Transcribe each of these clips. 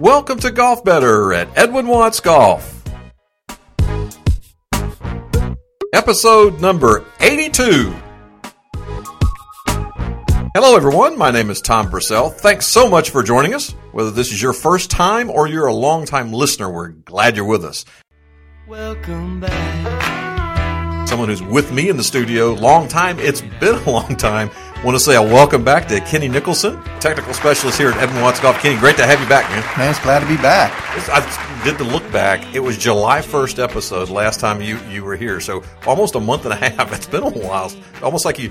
Welcome to Golf Better at Edwin Watts Golf. Episode number 82. Hello everyone, my name is Tom Purcell. Thanks so much for joining us. Whether this is your first time or you're a long-time listener, we're glad you're with us. Welcome back. Someone who's with me in the studio, long time, it's been a long time. Want to say a welcome back to Kenny Nicholson, technical specialist here at Edwin Watts Golf. Kenny, great to have you back, man. Man, it's glad to be back. I did the look back. It was July 1st episode last time you were here, so almost a month and a half. It's been a while. Almost like you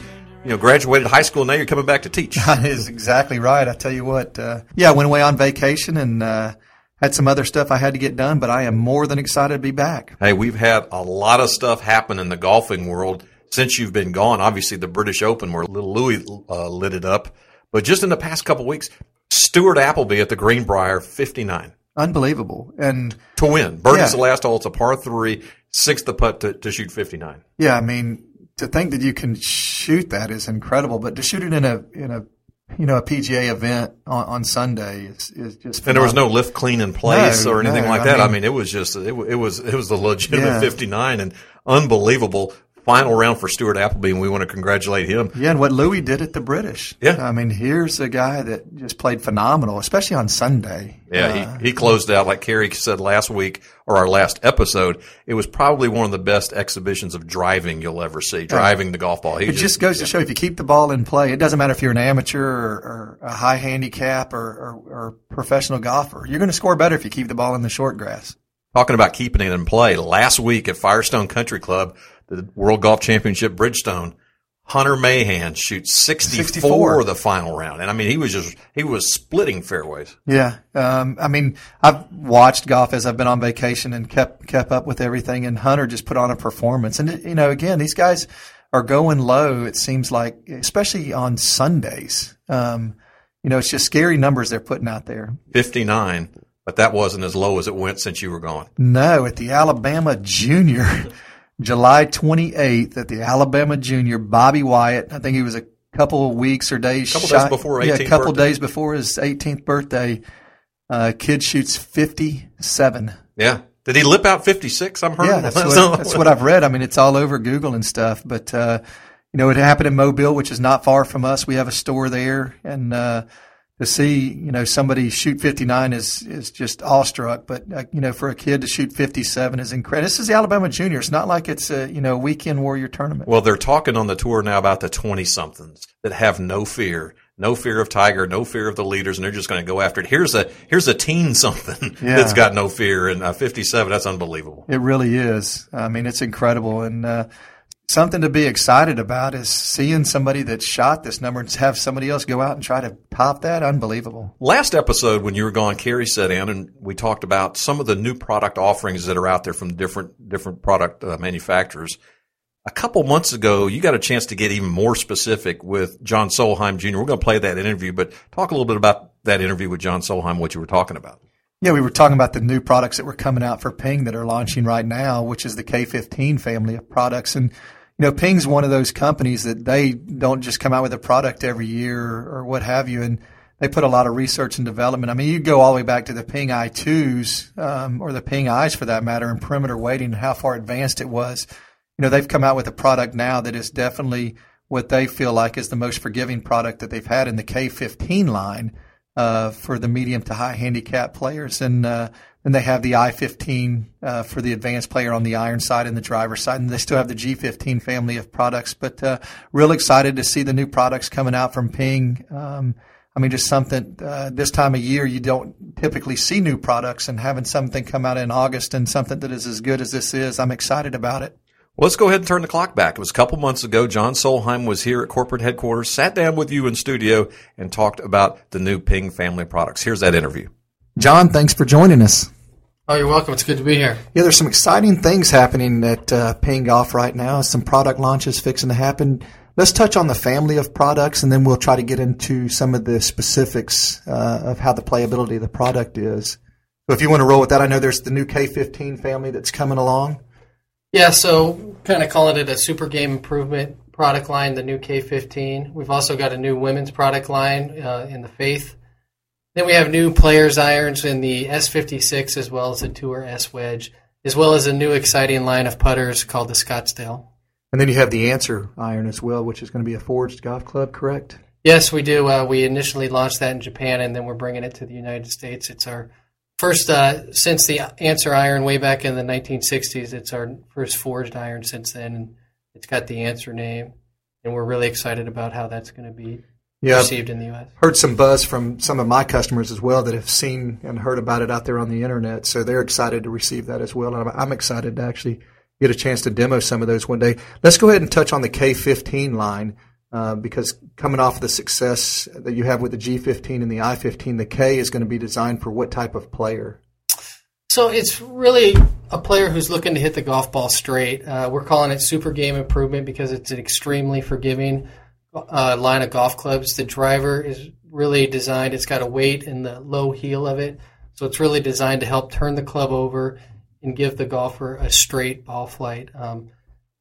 graduated high school, and now you're coming back to teach. That is exactly right. I tell you what, I went away on vacation and had some other stuff I had to get done, but I am more than excited to be back. Hey, we've had a lot of stuff happen in the golfing world since you've been gone. Obviously, the British Open where little Louis lit it up. But just in the past couple weeks, Stuart Appleby at the Greenbrier, 59. Unbelievable. And to win. Birdie's the last hole. It's a par 3, sixth the putt to shoot 59. Yeah, I mean, to think that you can shoot that is incredible, but to shoot it in a PGA event on Sunday is just phenomenal. And there was no lift clean in place or anything like that. I mean, it was the legitimate 59 and unbelievable. Final round for Stuart Appleby, and we want to congratulate him. Yeah, and what Louis did at the British. Yeah. I mean, here's a guy that just played phenomenal, especially on Sunday. Yeah, he closed out, like Kerry said last week or our last episode, it was probably one of the best exhibitions of driving you'll ever see, driving the golf ball. It just goes to show if you keep the ball in play, it doesn't matter if you're an amateur or a high handicap or professional golfer. You're going to score better if you keep the ball in the short grass. Talking about keeping it in play, last week at Firestone Country Club, the World Golf Championship, Bridgestone, Hunter Mahan shoots 64 the final round. And I mean, he was splitting fairways. Yeah. I mean, I've watched golf as I've been on vacation and kept up with everything. And Hunter just put on a performance. And, again, these guys are going low. It seems like, especially on Sundays, it's just scary numbers they're putting out there. 59. But that wasn't as low as it went since you were gone. No, at the Alabama Junior, July 28th at the Alabama Junior, Bobby Wyatt, I think he was a couple of weeks or days shy. Days before his 18th birthday, kid shoots 57. Yeah. Did he lip out 56? I'm heard. Yeah, that's what I've read. I mean, it's all over Google and stuff. But, it happened in Mobile, which is not far from us. We have a store there. And to see, somebody shoot 59 is just awestruck. But, for a kid to shoot 57 is incredible. This is the Alabama Junior. It's not like it's a, weekend warrior tournament. Well, they're talking on the tour now about the 20-somethings that have no fear. No fear of Tiger, no fear of the leaders, and they're just going to go after it. Here's a teen-something that's got no fear. And 57, that's unbelievable. It really is. I mean, it's incredible. And something to be excited about is seeing somebody that shot this number and have somebody else go out and try to top that. Unbelievable. Last episode when you were gone, Kerry sat in and we talked about some of the new product offerings that are out there from different product manufacturers. A couple months ago, you got a chance to get even more specific with John Solheim, Jr. We're going to play that interview, but talk a little bit about that interview with John Solheim, what you were talking about. Yeah, we were talking about the new products that were coming out for Ping that are launching right now, which is the K-15 family of products. And Ping's one of those companies that they don't just come out with a product every year or what have you, and they put a lot of research and development. I mean, you go all the way back to the Ping I-2s or the Ping Is for that matter, and perimeter weighting and how far advanced it was. They've come out with a product now that is definitely what they feel like is the most forgiving product that they've had in the K-15 line for the medium to high handicap players. And and they have the I-15 for the advanced player on the iron side and the driver side, and they still have the G-15 family of products. But real excited to see the new products coming out from Ping. I mean, just something this time of year you don't typically see new products, and having something come out in August and something that is as good as this is, I'm excited about it. Well, let's go ahead and turn the clock back. It was a couple months ago. John Solheim was here at corporate headquarters, sat down with you in studio, and talked about the new Ping family of products. Here's that interview. John, thanks for joining us. Oh, you're welcome. It's good to be here. Yeah, there's some exciting things happening at Ping Golf right now. Some product launches fixing to happen. Let's touch on the family of products, and then we'll try to get into some of the specifics of how the playability of the product is. So if you want to roll with that, I know there's the new K-15 family that's coming along. Yeah, so kind of calling it a super game improvement product line, the new K-15. We've also got a new women's product line in the Faith. Then we have new players' irons in the S-56 as well as the Tour S-Wedge, as well as a new exciting line of putters called the Scottsdale. And then you have the Anser iron as well, which is going to be a forged golf club, correct? Yes, we do. We initially launched that in Japan, and then we're bringing it to the United States. It's our first, since the Anser iron way back in the 1960s, it's our first forged iron since then. And it's got the Anser name, and we're really excited about how that's going to be received in the U.S. Heard some buzz from some of my customers as well that have seen and heard about it out there on the internet, so they're excited to receive that as well. And I'm excited to actually get a chance to demo some of those one day. Let's go ahead and touch on the K-15 line because coming off the success that you have with the G-15 and the I-15, the K is going to be designed for what type of player? So it's really a player who's looking to hit the golf ball straight. We're calling it super game improvement because it's an extremely forgiving line of golf clubs. The driver is really designed. It's got a weight in the low heel of it, so it's really designed to help turn the club over and give the golfer a straight ball flight.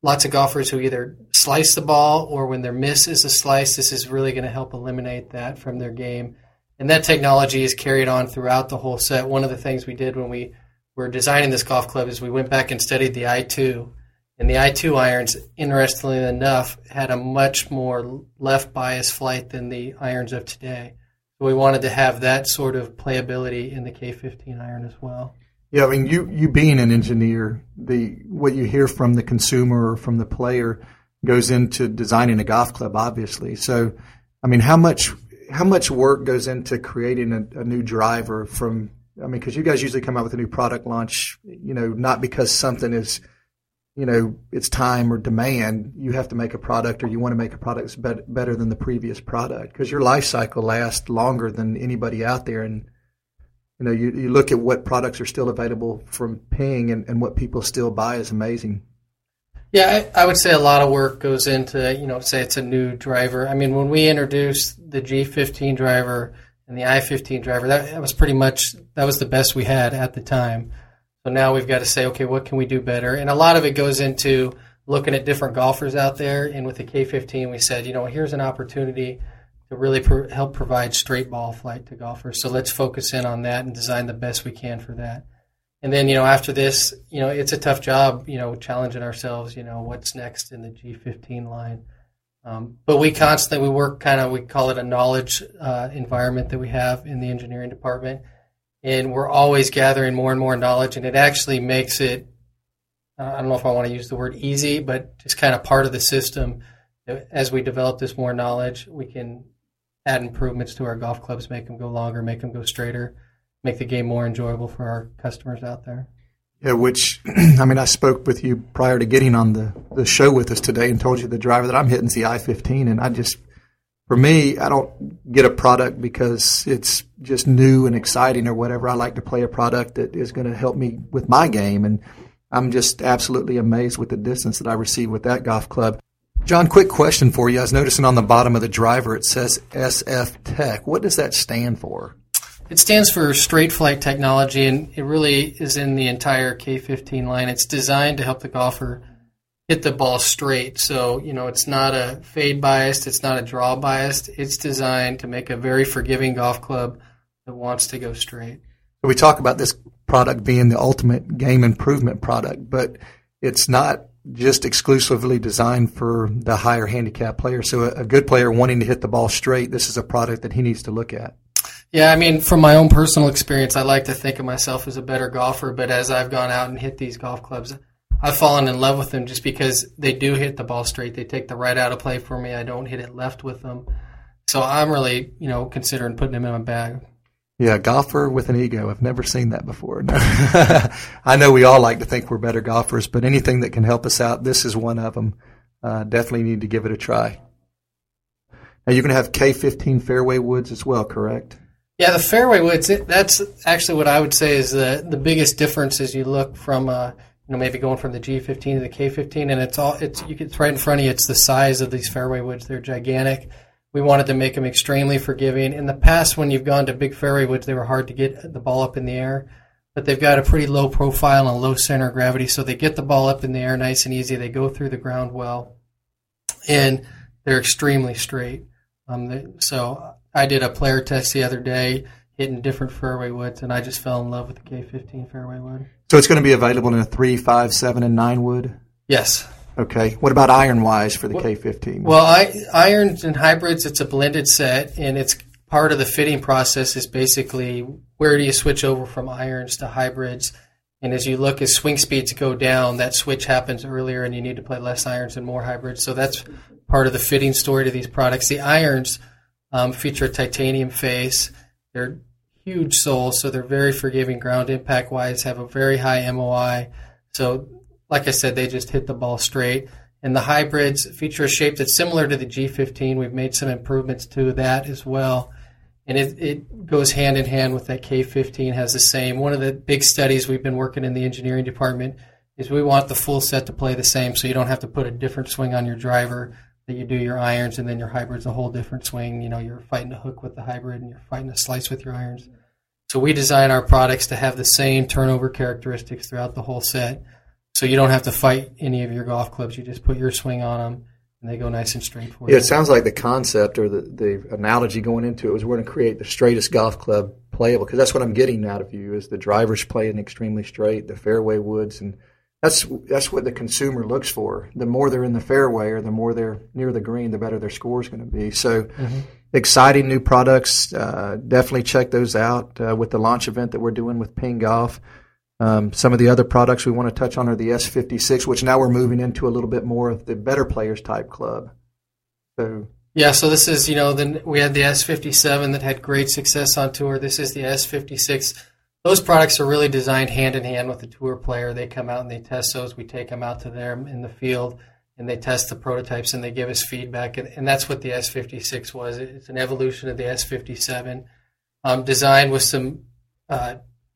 Lots of golfers who either slice the ball or when their miss is a slice, this is really going to help eliminate that from their game. And that technology is carried on throughout the whole set. One of the things we did when we were designing this golf club is we went back and studied the I-2. And the I-2 irons, interestingly enough, had a much more left bias flight than the irons of today. So we wanted to have that sort of playability in the K-15 iron as well. Yeah, I mean, you being an engineer, what you hear from the consumer or from the player goes into designing a golf club, obviously. So, I mean, how much work goes into creating a new driver from, I mean, because you guys usually come out with a new product launch, you know, not because something is, you know, it's time or demand. You have to make a product or you want to make a product that's better than the previous product because your life cycle lasts longer than anybody out there. And, you know, you look at what products are still available from Ping and what people still buy is amazing. Yeah, I would say a lot of work goes into, you know, say it's a new driver. I mean, when we introduced the G15 driver and the I-15 driver, that was the best we had at the time. So now we've got to say, okay, what can we do better? And a lot of it goes into looking at different golfers out there. And with the K-15, we said, you know, here's an opportunity to really help provide straight ball flight to golfers. So let's focus in on that and design the best we can for that. And then, you know, after this, you know, it's a tough job, you know, challenging ourselves, you know, what's next in the G15 line. But we constantly, we call it a knowledge environment that we have in the engineering department. And we're always gathering more and more knowledge. And it actually makes it, I don't know if I want to use the word easy, but just kind of part of the system. As we develop this more knowledge, we can add improvements to our golf clubs, make them go longer, make them go straighter, make the game more enjoyable for our customers out there. Yeah, which, I mean, I spoke with you prior to getting on the show with us today and told you the driver that I'm hitting is the I-15, and for me, I don't get a product because it's just new and exciting or whatever. I like to play a product that is going to help me with my game, and I'm just absolutely amazed with the distance that I receive with that golf club. John, quick question for you. I was noticing on the bottom of the driver it says SF Tech. What does that stand for? It stands for Straight Flight Technology, and it really is in the entire K-15 line. It's designed to help the golfer hit the ball straight. So, you know, it's not a fade biased. It's not a draw biased. It's designed to make a very forgiving golf club that wants to go straight. We talk about this product being the ultimate game improvement product, but it's not just exclusively designed for the higher handicap player. So a good player wanting to hit the ball straight, this is a product that he needs to look at. Yeah, I mean, from my own personal experience, I like to think of myself as a better golfer, but as I've gone out and hit these golf clubs, I've fallen in love with them just because they do hit the ball straight. They take the right out of play for me. I don't hit it left with them. So I'm really, you know, considering putting them in my bag. Yeah, golfer with an ego. I've never seen that before. No. I know we all like to think we're better golfers, but anything that can help us out, this is one of them. Definitely need to give it a try. Now, you're going to have K-15 fairway woods as well, correct? Yeah, the fairway woods, that's actually what I would say is the biggest difference as you look from, you know, maybe going from the G-15 to the K-15, and it's right in front of you. It's the size of these fairway woods. They're gigantic. We wanted to make them extremely forgiving. In the past, when you've gone to big fairway woods, they were hard to get the ball up in the air, but they've got a pretty low profile and low center of gravity, so they get the ball up in the air nice and easy. They go through the ground well, and they're extremely straight. So I did a player test the other day hitting different fairway woods, and I just fell in love with the K-15 fairway wood. So it's going to be available in a 3, 5, 7, and 9 wood? Yes. Okay. What about iron-wise for the K-15? Well, irons and hybrids, it's a blended set, and it's part of the fitting process is basically where do you switch over from irons to hybrids. And as you look, as swing speeds go down, that switch happens earlier, and you need to play less irons and more hybrids. So that's part of the fitting story to these products. The irons feature a titanium face. They're huge soles, so they're very forgiving ground impact-wise, have a very high MOI. So, like I said, they just hit the ball straight. And the hybrids feature a shape that's similar to the G-15. We've made some improvements to that as well. And it goes hand in hand with that K-15, has the same. One of the big studies we've been working in the engineering department is we want the full set to play the same so you don't have to put a different swing on your driver that you do your irons, and then your hybrid's a whole different swing. You know, you're fighting a hook with the hybrid and you're fighting a slice with your irons. So we design our products to have the same turnover characteristics throughout the whole set so you don't have to fight any of your golf clubs. You just put your swing on them. And they go nice and straight for you. Yeah, it sounds like the concept or the analogy going into it was we're going to create the straightest golf club playable, because that's what I'm getting out of you is the driver's playing extremely straight, the fairway woods, and that's what the consumer looks for. The more they're in the fairway or the more they're near the green, the better their score is going to be. So exciting new products. Definitely check those out with the launch event that we're doing with Ping Golf. Some of the other products we want to touch on are the S-56, which now we're moving into a little bit more of the better players type club. So this is, we had the S-57 that had great success on tour. This is the S-56. Those products are really designed hand in hand with the tour player. They come out and they test those. We take them out to them in the field and they test the prototypes and they give us feedback. And that's what the S-56 was. It's an evolution of the S-57, designed with some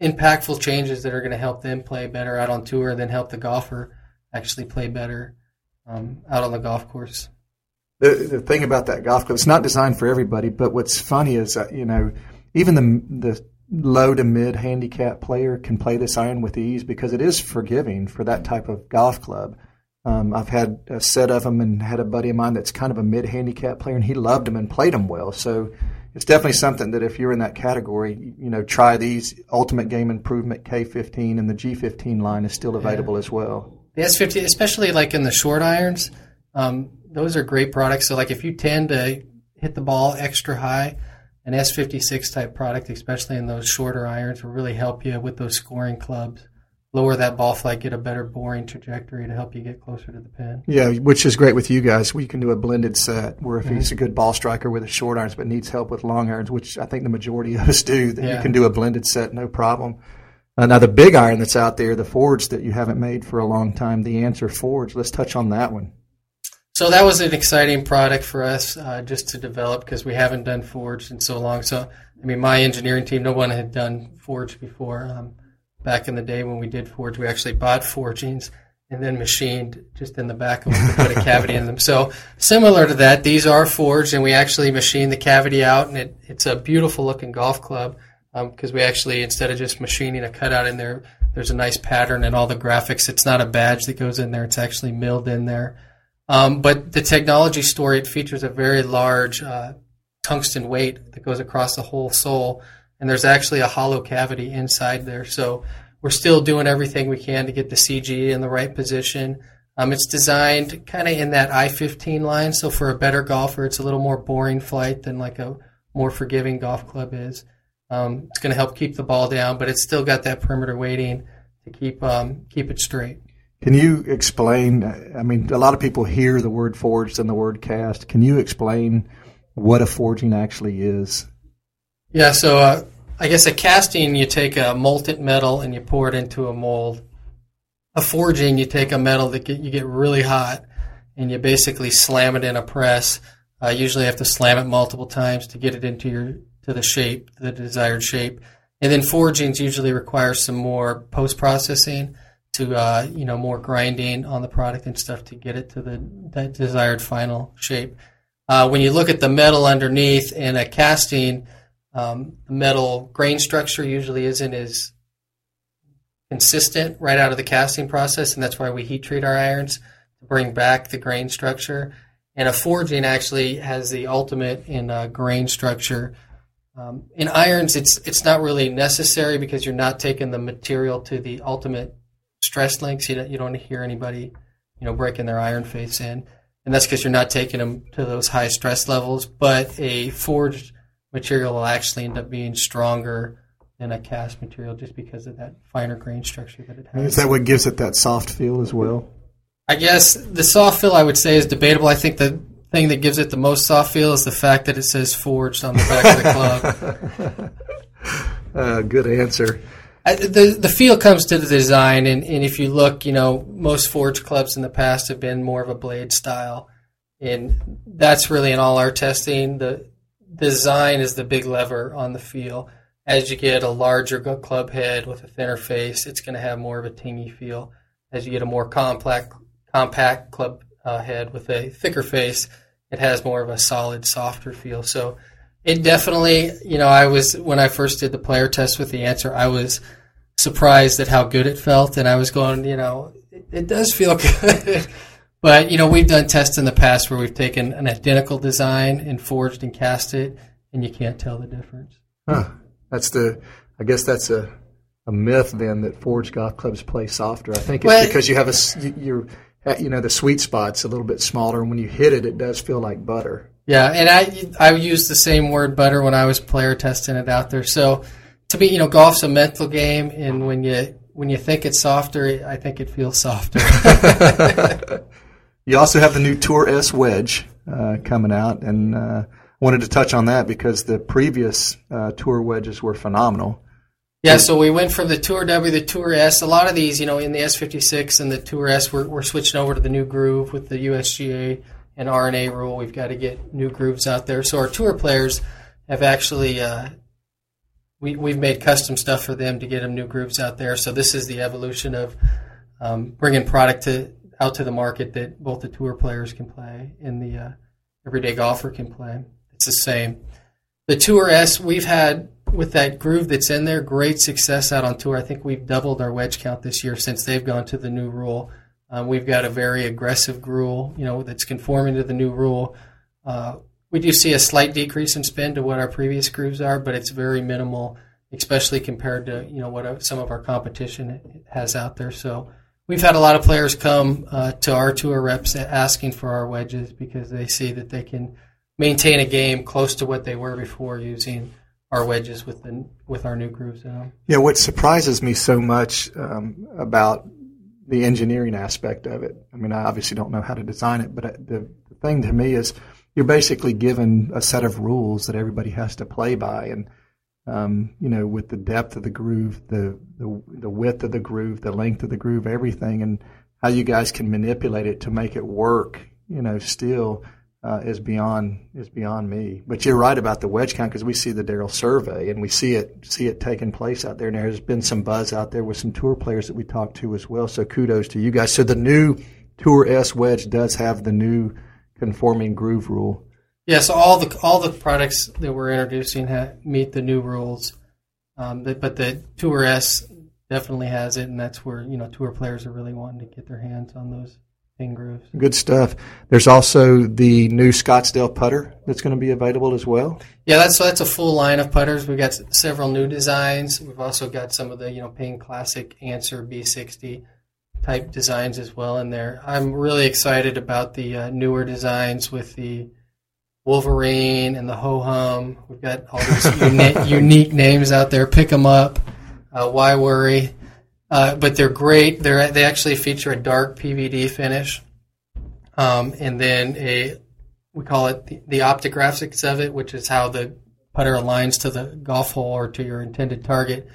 impactful changes that are going to help them play better out on tour, then help the golfer actually play better out on the golf course. The thing about that golf club, it's not designed for everybody, but what's funny is, even the low to mid handicap player can play this iron with ease because it is forgiving for that type of golf club. I've had a set of them and had a buddy of mine that's kind of a mid handicap player, and he loved them and played them well. So it's definitely something that if you're in that category, try these. Ultimate Game Improvement K-15 and the G-15 line is still available as well. The S-50, especially in the short irons, those are great products. So if you tend to hit the ball extra high, an S-56 type product, especially in those shorter irons, will really help you with those scoring clubs. Lower that ball flight, get a better boring trajectory to help you get closer to the pin. Yeah, which is great with you guys. We can do a blended set where if he's a good ball striker with his short irons but needs help with long irons, which I think the majority of us do, that you can do a blended set, no problem. Now, the big iron that's out there, the forge that you haven't made for a long time, the Anser forge, let's touch on that one. So that was an exciting product for us just to develop because we haven't done forge in so long. So, my engineering team, no one had done forge before. Back in the day when we did forge, we actually bought forgings and then machined just in the back of them to put a cavity in them. So similar to that, these are forged, and we actually machined the cavity out, and it's a beautiful-looking golf club because we actually, instead of just machining a cutout in there, there's a nice pattern and all the graphics. It's not a badge that goes in there. It's actually milled in there. But the technology story, it features a very large tungsten weight that goes across the whole sole, and there's actually a hollow cavity inside there. So we're still doing everything we can to get the CG in the right position. It's designed kind of in that I-15 line. So for a better golfer, it's a little more boring flight than a more forgiving golf club is. It's going to help keep the ball down, but it's still got that perimeter weighting to keep it straight. Can you explain, a lot of people hear the word forged and the word cast. Can you explain what a forging actually is? Yeah, so I guess a casting, you take a molten metal and you pour it into a mold. A forging, you take a metal that you get really hot and you basically slam it in a press. Usually you have to slam it multiple times to get it into the shape, the desired shape. And then forgings usually require some more post-processing to, more grinding on the product and stuff to get it to that desired final shape. When you look at the metal underneath in a casting, the metal grain structure usually isn't as consistent right out of the casting process, and that's why we heat treat our irons to bring back the grain structure. And a forging actually has the ultimate in grain structure. In irons, it's not really necessary because you're not taking the material to the ultimate stress links. You don't hear anybody, breaking their iron face in, and that's because you're not taking them to those high stress levels. But a forged material will actually end up being stronger than a cast material just because of that finer grain structure that it has. Is that what gives it that soft feel as well? I guess the soft feel I would say is debatable. I think the thing that gives it the most soft feel is the fact that it says forged on the back of the club. Good answer. The feel comes to the design, and if you look, most forged clubs in the past have been more of a blade style, and that's really in all our testing. The design is the big lever on the feel. As you get a larger club head with a thinner face, it's going to have more of a tingy feel. As you get a more compact club head with a thicker face, it has more of a solid, softer feel. So it definitely, when I first did the player test with the Anser, I was surprised at how good it felt, and I was going, it does feel good. But, we've done tests in the past where we've taken an identical design and forged and cast it, and you can't tell the difference. Huh. I guess that's a myth then that forged golf clubs play softer. I think it's because you have the sweet spot's a little bit smaller, and when you hit it, it does feel like butter. Yeah, and I used the same word butter when I was player testing it out there. So to me, golf's a mental game, and when you think it's softer, I think it feels softer. You also have the new Tour S-Wedge coming out, and wanted to touch on that because the previous Tour wedges were phenomenal. Yeah, so we went from the Tour W to the Tour S. A lot of these, in the S-56 and the Tour S, we're switching over to the new groove with the USGA and R&A rule. We've got to get new grooves out there. So our Tour players have actually, we've made custom stuff for them to get them new grooves out there. So this is the evolution of bringing product out to the market that both the Tour players can play and the everyday golfer can play. It's the same. The Tour S, we've had, with that groove that's in there, great success out on tour. I think we've doubled our wedge count this year since they've gone to the new rule. We've got a very aggressive rule, that's conforming to the new rule. We do see a slight decrease in spin to what our previous grooves are, but it's very minimal, especially compared to, what some of our competition has out there. So we've had a lot of players come to our tour reps asking for our wedges because they see that they can maintain a game close to what they were before using our wedges with our new grooves in them. Yeah, what surprises me so much about the engineering aspect of it, I mean, I obviously don't know how to design it, but the thing to me is you're basically given a set of rules that everybody has to play by, and with the depth of the groove, the width of the groove, the length of the groove, everything, and how you guys can manipulate it to make it work, still. Is beyond me. But you're right about the wedge count because we see the Darrell survey and we see it taking place out there. And there's been some buzz out there with some tour players that we talked to as well. So kudos to you guys. So the new Tour S wedge does have the new conforming groove rule. Yeah. So all the products that we're introducing meet the new rules, but the Tour S definitely has it, and that's where tour players are really wanting to get their hands on those. Good stuff. There's also the new Scottsdale putter that's going to be available as well. Yeah, that's a full line of putters. We've got several new designs. We've also got some of the Ping Classic Anser B60 type designs as well in there. I'm really excited about the newer designs with the Wolverine and the Ho-Hum. We've got all these unique names out there. Pick them up. Why worry? But they're great. They actually feature a dark PVD finish, and then we call it the optographics of it, which is how the putter aligns to the golf hole or to your intended target,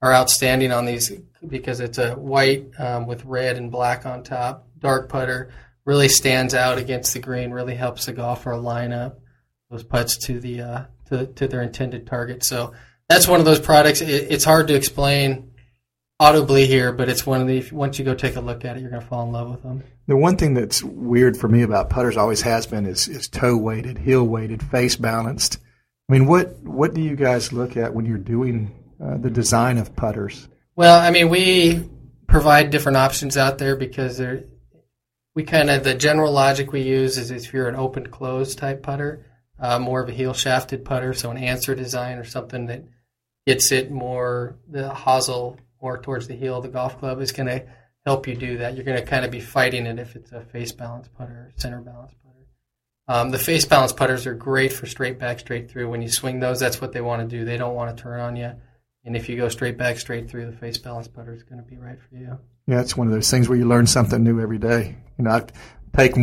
are outstanding on these because it's a white with red and black on top. Dark putter really stands out against the green. Really helps the golfer align up those putts to the to their intended target. So that's one of those products. It's hard to explain audibly here, but it's one of the, once you go take a look at it, you're going to fall in love with them. The one thing that's weird for me about putters, always has been, is toe weighted, heel weighted, face balanced. I mean, what do you guys look at when you're doing the design of putters? Well, I mean, we provide different options out there because the general logic we use is if you're an open close type putter, more of a heel shafted putter, so an Anser design or something that gets it more, the hosel more towards the heel of the golf club is going to help you do that. You're going to kind of be fighting it if it's a face balance putter, center balance putter. The face balance putters are great for straight back, straight through. When you swing those, that's what they want to do. They don't want to turn on you. And if you go straight back, straight through, the face balance putter is going to be right for you. Yeah, it's one of those things where you learn something new every day. You know, I take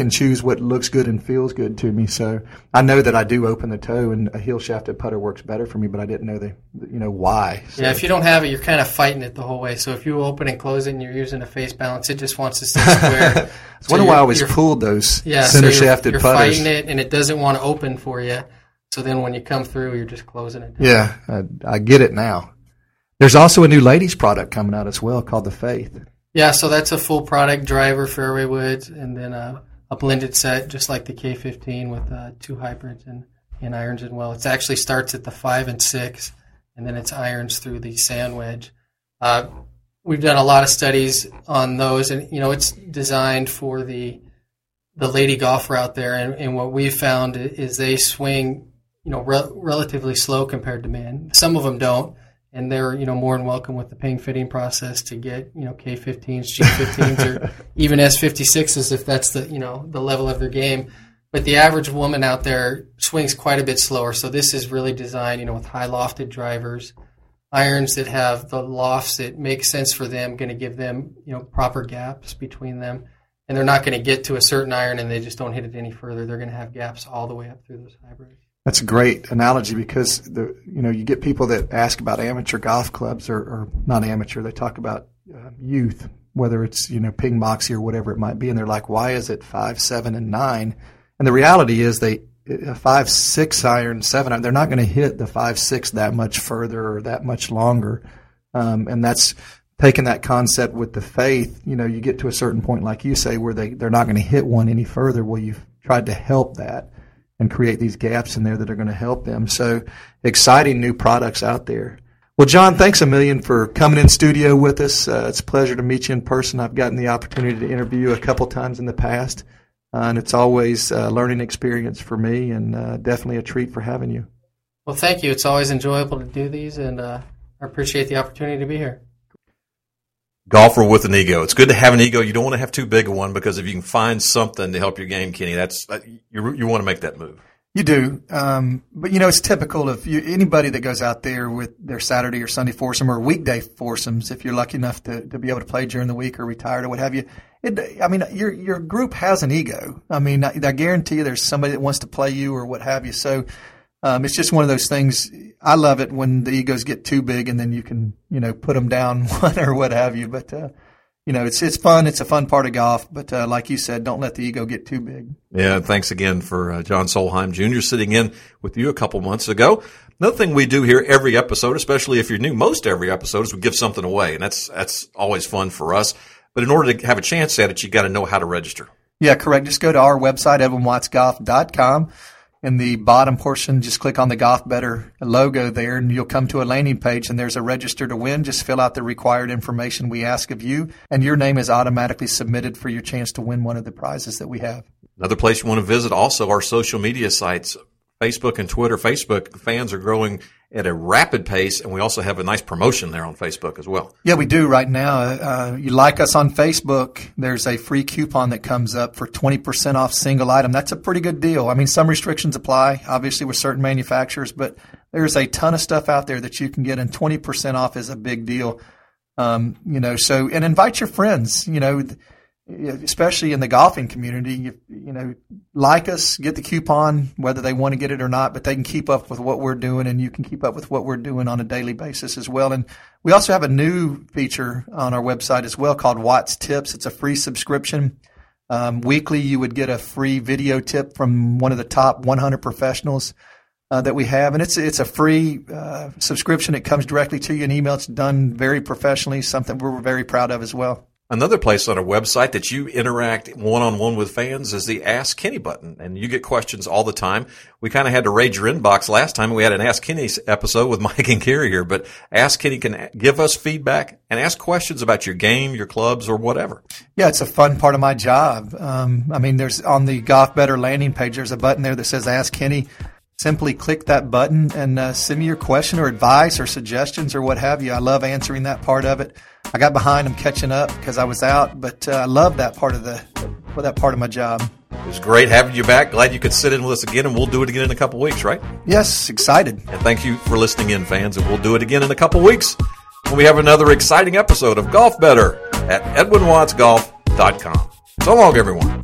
and choose what looks good and feels good to me. So I know that I do open the toe, and a heel shafted putter works better for me, but I didn't know why. So. Yeah, if you don't have it, you're kind of fighting it the whole way. So if you open and close it and you're using a face balance, it just wants to stay square. It's one of why I always pulled those center shafted putters. You're fighting it, and it doesn't want to open for you. So then when you come through, you're just closing it down. Yeah, I get it now. There's also a new ladies product coming out as well called the Faith. Yeah, so that's a full product, driver, fairway woods, and then a blended set just like the K-15 with two hybrids and irons and well. It actually starts at the 5 and 6, and then it's irons through the sand wedge. We've done a lot of studies on those, and, you know, it's designed for the lady golfer out there, and what we've found is they swing – you know, relatively slow compared to men. Some of them don't, and they're, you know, more than welcome with the Ping fitting process to get, you know, K-15s, G-15s, or even S-56s if that's the, you know, the level of their game. But the average woman out there swings quite a bit slower, so this is really designed, you know, with high lofted drivers, irons that have the lofts that make sense for them, going to give them, you know, proper gaps between them. And they're not going to get to a certain iron and they just don't hit it any further. They're going to have gaps all the way up through those hybrids. That's a great analogy because, you get people that ask about amateur golf clubs or not amateur. They talk about youth, whether it's, you know, Ping Moxie or whatever it might be. And they're like, why is it 5, 7, and 9? And the reality is a 5, 6 iron, 7 iron, they're not going to hit the 5, 6 that much further or that much longer. And that's taking that concept with the Faith. You know, you get to a certain point, like you say, where they're not going to hit one any further. Well, you've tried to help that and create these gaps in there that are going to help them. So exciting new products out there. Well, John, thanks a million for coming in studio with us. It's a pleasure to meet you in person. I've gotten the opportunity to interview a couple times in the past, and it's always a learning experience for me and definitely a treat for having you. Well, thank you. It's always enjoyable to do these, and I appreciate the opportunity to be here. Golfer with an ego. It's good to have an ego. You don't want to have too big a one because if you can find something to help your game, Kenny, that's you want to make that move. You do. But, you know, it's typical of anybody that goes out there with their Saturday or Sunday foursome or weekday foursomes, if you're lucky enough to be able to play during the week or retired or what have you. Your group has an ego. I mean, I guarantee you there's somebody that wants to play you or what have you. So it's just one of those things. I love it when the egos get too big and then you can, you know, put them down one or what have you. But, you know, it's fun. It's a fun part of golf. But like you said, don't let the ego get too big. Yeah, thanks again for John Solheim, Jr. sitting in with you a couple months ago. Another thing we do here every episode, especially if you're new, most every episode is we give something away. And that's always fun for us. But in order to have a chance at it, you got to know how to register. Yeah, correct. Just go to our website, EvanWattsGolf.com. In the bottom portion, just click on the Golf Better logo there, and you'll come to a landing page, and there's a register to win. Just fill out the required information we ask of you, and your name is automatically submitted for your chance to win one of the prizes that we have. Another place you want to visit, also our social media sites, Facebook and Twitter. Facebook fans are growing at a rapid pace, and we also have a nice promotion there on Facebook as well. Yeah, we do right now. You like us on Facebook, there's a free coupon that comes up for 20% off single item. That's a pretty good deal. I mean, some restrictions apply, obviously, with certain manufacturers, but there's a ton of stuff out there that you can get, and 20% off is a big deal. And invite your friends, especially in the golfing community, like us, get the coupon, whether they want to get it or not, but they can keep up with what we're doing, and you can keep up with what we're doing on a daily basis as well. And we also have a new feature on our website as well called Watts Tips. It's a free subscription. Weekly, you would get a free video tip from one of the top 100 professionals that we have, and it's a free subscription. It comes directly to you in email. It's done very professionally, something we're very proud of as well. Another place on our website that you interact one-on-one with fans is the Ask Kenny button, and you get questions all the time. We kind of had to raid your inbox last time. We had an Ask Kenny episode with Mike and Gary here, but Ask Kenny can give us feedback and ask questions about your game, your clubs, or whatever. Yeah, it's a fun part of my job. I mean, there's on the Golf Better landing page, there's a button there that says Ask Kenny. Simply click that button and send me your question or advice or suggestions or what have you. I love answering that part of it. I got behind. I'm catching up because I was out, but I love that part of my job. It was great having you back. Glad you could sit in with us again, and we'll do it again in a couple weeks, right? Yes, excited. And thank you for listening in, fans, and we'll do it again in a couple weeks when we have another exciting episode of Golf Better at EdwinWattsGolf.com. So long, everyone.